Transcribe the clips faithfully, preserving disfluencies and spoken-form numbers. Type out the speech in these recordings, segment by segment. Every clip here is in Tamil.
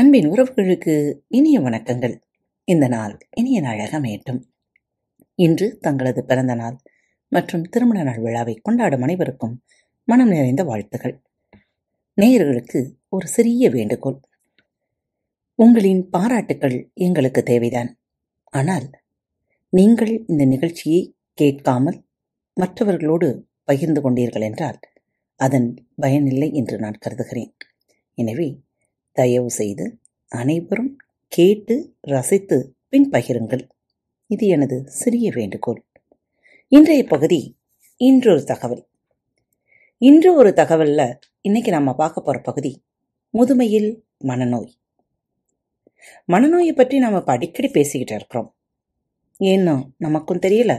அன்பின் உறவுகளுக்கு இனிய வணக்கங்கள். இந்த நாள் இனிய நாளாக அமையட்டும். இன்று தங்களது பிறந்த நாள் மற்றும் திருமண நாள் விழாவை கொண்டாடும் அனைவருக்கும் மனம் நிறைந்த வாழ்த்துகள். நேயர்களுக்கு ஒரு சிறிய வேண்டுகோள். உங்களின் பாராட்டுக்கள் எங்களுக்கு தேவைதான். ஆனால் நீங்கள் இந்த நிகழ்ச்சியை கேட்காமல் மற்றவர்களோடு பகிர்ந்து கொண்டீர்கள் என்றால் அதன் பயனில்லை என்று நான் கருதுகிறேன். எனவே தயவு செய்து அனைவரும் கேட்டு ரசித்து பின் பகிருங்கள். இது எனது சிறிய வேண்டுகோள். இன்றைய பகுதி இன்றொரு தகவல். இன்று ஒரு தகவலில் இன்னைக்கு நம்ம பார்க்க போகிற பகுதி முதுமையில் மனநோய். மனநோயை பற்றி நாம் இப்போ அடிக்கடி பேசிக்கிட்டு இருக்கிறோம். ஏன்னா நமக்கும் தெரியல,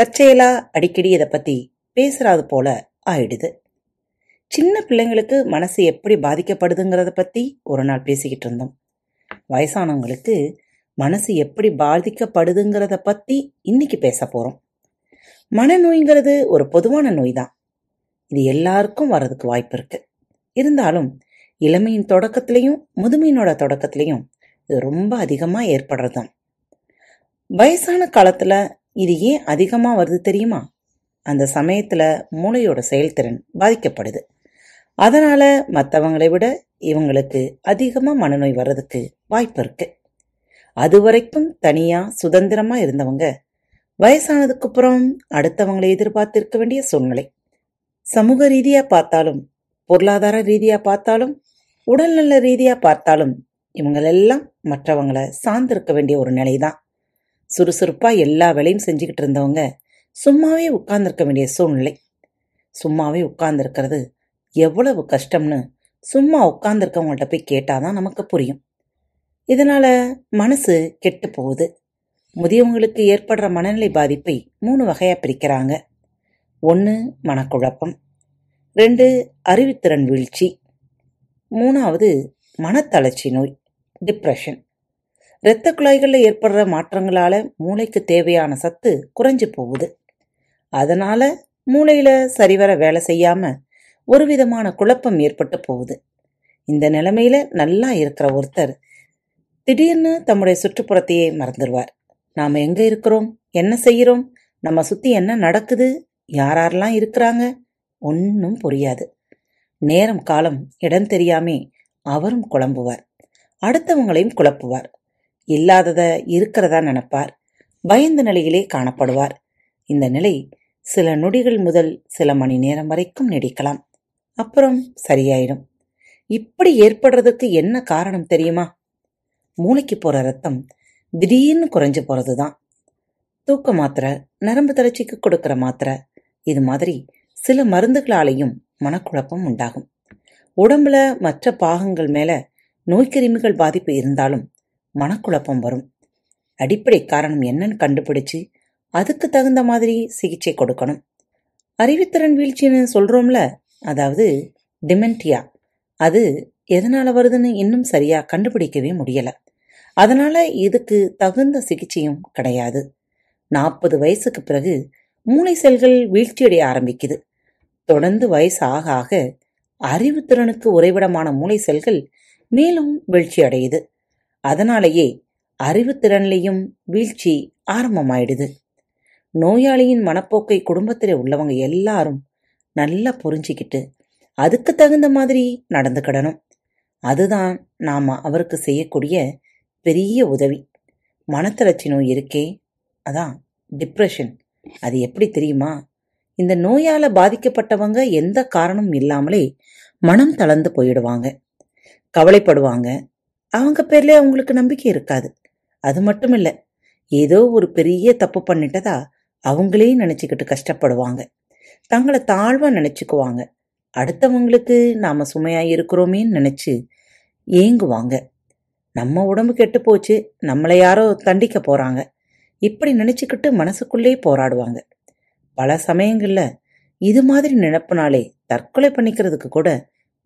தற்செயலாக அடிக்கடி இதை பற்றி பேசுகிறது போல ஆயிடுது. சின்ன பிள்ளைங்களுக்கு மனசு எப்படி பாதிக்கப்படுதுங்கிறத பற்றி ஒரு நாள் பேசிக்கிட்டு இருந்தோம். வயசானவங்களுக்கு மனசு எப்படி பாதிக்கப்படுதுங்கிறத பற்றி இன்னைக்கு பேச போகிறோம். மனநோய்ங்கிறது ஒரு பொதுவான நோய் தான். இது எல்லாருக்கும் வர்றதுக்கு வாய்ப்பு இருக்குது. இருந்தாலும் இளமையின் தொடக்கத்துலேயும் முதுமையினோட தொடக்கத்துலேயும் இது ரொம்ப அதிகமாக ஏற்படுறது தான். வயசான காலத்தில் இது ஏன் அதிகமாக வருது தெரியுமா? அந்த சமயத்தில் மூளையோட செயல்திறன் பாதிக்கப்படுது. அதனால் மற்றவங்களை விட இவங்களுக்கு அதிகமாக மனநோய் வர்றதுக்கு வாய்ப்பு இருக்குது. அது வரைக்கும் தனியாக சுதந்திரமாக இருந்தவங்க வயசானதுக்கப்புறம் அடுத்தவங்களை எதிர்பார்த்திருக்க வேண்டிய சூழ்நிலை. சமூக ரீதியாக பார்த்தாலும், பொருளாதார ரீதியாக பார்த்தாலும், உடல்நல ரீதியாக பார்த்தாலும் இவங்களெல்லாம் மற்றவங்களை சார்ந்திருக்க வேண்டிய ஒரு நிலை தான். சுறுசுறுப்பாக எல்லா வேலையும் செஞ்சுக்கிட்டு இருந்தவங்க சும்மாவே உட்கார்ந்துருக்க வேண்டிய சூழ்நிலை. சும்மாவே உட்கார்ந்துருக்கிறது எவ்வளவு கஷ்டம்னு சும்மா உட்கார்ந்துருக்கவங்கள்ட்ட போய் கேட்டாதான் நமக்கு புரியும். இதனால் மனசு கெட்டு போகுது. முதியவங்களுக்கு ஏற்படுற மனநிலை பாதிப்பை மூணு வகையாக பிரிக்கிறாங்க. ஒன்று மனக்குழப்பம், ரெண்டு அறிவுத்திறன் வீழ்ச்சி, மூணாவது மனத்தளர்ச்சி நோய் டிப்ரெஷன். இரத்த குழாய்களில் ஏற்படுற மாற்றங்களால் மூளைக்கு தேவையான சத்து குறைஞ்சி போகுது. அதனால் மூளையில் சரிவர வேலை செய்யாமல் ஒரு விதமான குழப்பம் ஏற்பட்டு போகுது. இந்த நிலைமையில் நல்லா இருக்கிற ஒருத்தர் திடீர்னு தம்முடைய சுற்றுப்புறத்தையே மறந்துடுவார். நாம் எங்கே இருக்கிறோம், என்ன செய்கிறோம், நம்ம சுற்றி என்ன நடக்குது, யாரெல்லாம் இருக்கிறாங்க ஒன்றும் புரியாது. நேரம் காலம் இடம் தெரியாமே அவரும் குழம்புவார், அடுத்தவங்களையும் குழப்புவார். இல்லாததை இருக்கிறதா நினைப்பார், பயந்த நிலையிலே காணப்படுவார். இந்த நிலை சில நொடிகள் முதல் சில மணி நேரம் வரைக்கும் நீடிக்கலாம், அப்புறம் சரியாயிடும். இப்படி ஏற்படுறதுக்கு என்ன காரணம் தெரியுமா? மூளைக்கு போகிற ரத்தம் திடீர்னு குறைஞ்சு போகிறது தான். தூக்க மாத்திரை, நரம்பு தளர்ச்சிக்கு கொடுக்குற மாத்திரை, இது மாதிரி சில மருந்துகளாலேயும் மனக்குழப்பம் உண்டாகும். உடம்புல மற்ற பாகங்கள் மேலே நோய்க்கிருமிகள் பாதிப்பு இருந்தாலும் மனக்குழப்பம் வரும். அடிப்படை காரணம் என்னன்னு கண்டுபிடிச்சு அதுக்கு தகுந்த மாதிரி சிகிச்சை கொடுக்கணும். அறிவுத்திறன் வீழ்ச்சின்னு சொல்கிறோம்ல, அதாவது டிமென்டியா, அது எதனால் வருதுன்னு இன்னும் சரியாக கண்டுபிடிக்கவே முடியலை. அதனால் இதுக்கு தகுந்த சிகிச்சையும் கிடையாது. நாற்பது வயசுக்கு பிறகு மூளை செல்கள் வீழ்ச்சியடைய ஆரம்பிக்குது. தொடர்ந்து வயசு ஆக ஆக அறிவுத்திறனுக்கு உறைவிடமான மூளை செல்கள் மேலும் வீழ்ச்சி அடையுது. அதனாலேயே அறிவுத்திறன்லேயும் வீழ்ச்சி ஆரம்பமாயிடுது. நோயாளியின் மனப்போக்கை குடும்பத்தில் உள்ளவங்க எல்லாரும் நல்லா புரிஞ்சிக்கிட்டு அதுக்கு தகுந்த மாதிரி நடந்துக்கிடணும். அதுதான் நாம் அவருக்கு செய்யக்கூடிய பெரிய உதவி. மனத்தளர்ச்சி நோய் இருக்கே, அதான் டிப்ரெஷன். அது எப்படி தெரியுமா? இந்த நோயால் பாதிக்கப்பட்டவங்க எந்த காரணமும் இல்லாமலே மனம் தளர்ந்து போயிடுவாங்க, கவலைப்படுவாங்க. அவங்க பேர்லேயே அவங்களுக்கு நம்பிக்கை இருக்காது. அது மட்டும் இல்லை, ஏதோ ஒரு பெரிய தப்பு பண்ணிட்டதா அவங்களே நினச்சிக்கிட்டு கஷ்டப்படுவாங்க, தங்களை தாழ்வாக நினச்சிக்குவாங்க. அடுத்தவங்களுக்கு நாம் சுமையாக இருக்கிறோமேன்னு நினச்சி ஏங்குவாங்க. நம்ம உடம்பு கெட்டு போச்சு, நம்மளை யாரோ தண்டிக்க போகிறாங்க, இப்படி நினச்சிக்கிட்டு மனசுக்குள்ளே போராடுவாங்க. பல சமயங்களில் இது மாதிரி நினைப்புனாலே தற்கொலை பண்ணிக்கிறதுக்கு கூட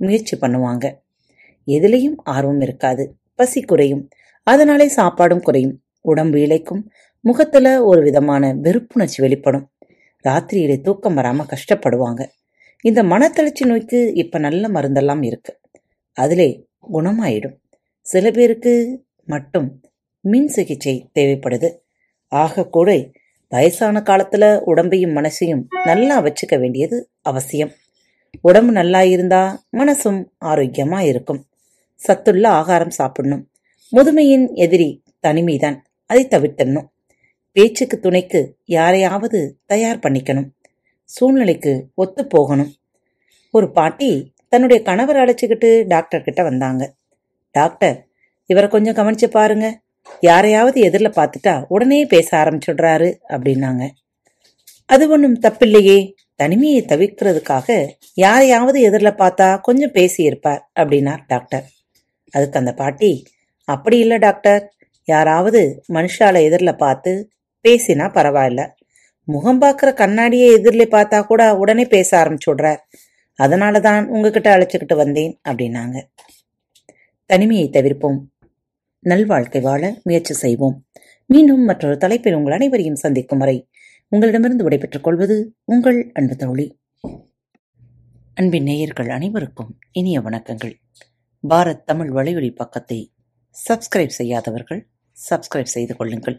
முயற்சி பண்ணுவாங்க. எதுலேயும் ஆர்வம் இருக்காது, பசி குறையும், அதனாலே சாப்பாடும் குறையும், உடம்பு இழைக்கும், முகத்தில் ஒரு விதமான வெறுப்புணர்ச்சி வெளிப்படும், ராத்திரியிலே தூக்கம் வராமல் கஷ்டப்படுவாங்க. இந்த மனத்தளர்ச்சி நோய்க்கு இப்போ நல்ல மருந்தெல்லாம் இருக்குது, அதிலே குணமாயிடும். சில பேருக்கு மட்டும் மின் சிகிச்சை தேவைப்படுது. ஆக கூட வயசான காலத்தில் உடம்பையும் மனசையும் நல்லா வச்சுக்க வேண்டியது அவசியம். உடம்பு நல்லா இருந்தா மனசும் ஆரோக்கியமாக இருக்கும். சத்துள்ள ஆகாரம் சாப்பிடணும். முதுமையின் எதிரி தனிமைதான், அதை தவிர்த்தணும். பேச்சுக்கு துணைக்கு யாரையாவது தயார் பண்ணிக்கணும். சூழ்நிலைக்கு ஒத்து போகணும். ஒரு பாட்டி தன்னுடைய கணவர் அழைச்சிக்கிட்டு டாக்டர்கிட்ட வந்தாங்க. டாக்டர், இவரை கொஞ்சம் கவனிச்சு பாருங்க, யாரையாவது எதிரில் பார்த்துட்டா உடனே பேச ஆரம்பிச்சுடுறாரு அப்படின்னாங்க. அது ஒன்றும் தப்பில்லையே, தனிமையை தவிர்க்கிறதுக்காக யாரையாவது எதிரில் பார்த்தா கொஞ்சம் பேசியிருப்பார் அப்படின்னார் டாக்டர். அதுக்கு அந்த பாட்டி, அப்படி இல்லை டாக்டர், யாராவது மனுஷால எதிரில் பார்த்து பேசினா பரவாயில்ல, முகம் பார்க்குற கண்ணாடியை எதிரில் பார்த்தா கூட உடனே பேச ஆரம்பிச்சுடுறார், அதனால தான் உங்ககிட்ட அழைச்சிக்கிட்டு வந்தேன் அப்படின்னாங்க. தனிமையை தவிர்ப்போம், நல்வாழ்க்கை வாழ முயற்சி செய்வோம். மீண்டும் மற்றொரு தலைப்பில் உங்கள் அனைவரையும் சந்திக்கும் வரை உங்களிடமிருந்து விடைபெற்றுக் கொள்வது உங்கள் அன்பு தோழி. அன்பின் நேயர்கள் அனைவருக்கும் இனிய வணக்கங்கள். பாரத் தமிழ் வலையொலி பக்கத்தை சப்ஸ்கிரைப் செய்யாதவர்கள் சப்ஸ்கிரைப் செய்து கொள்ளுங்கள்.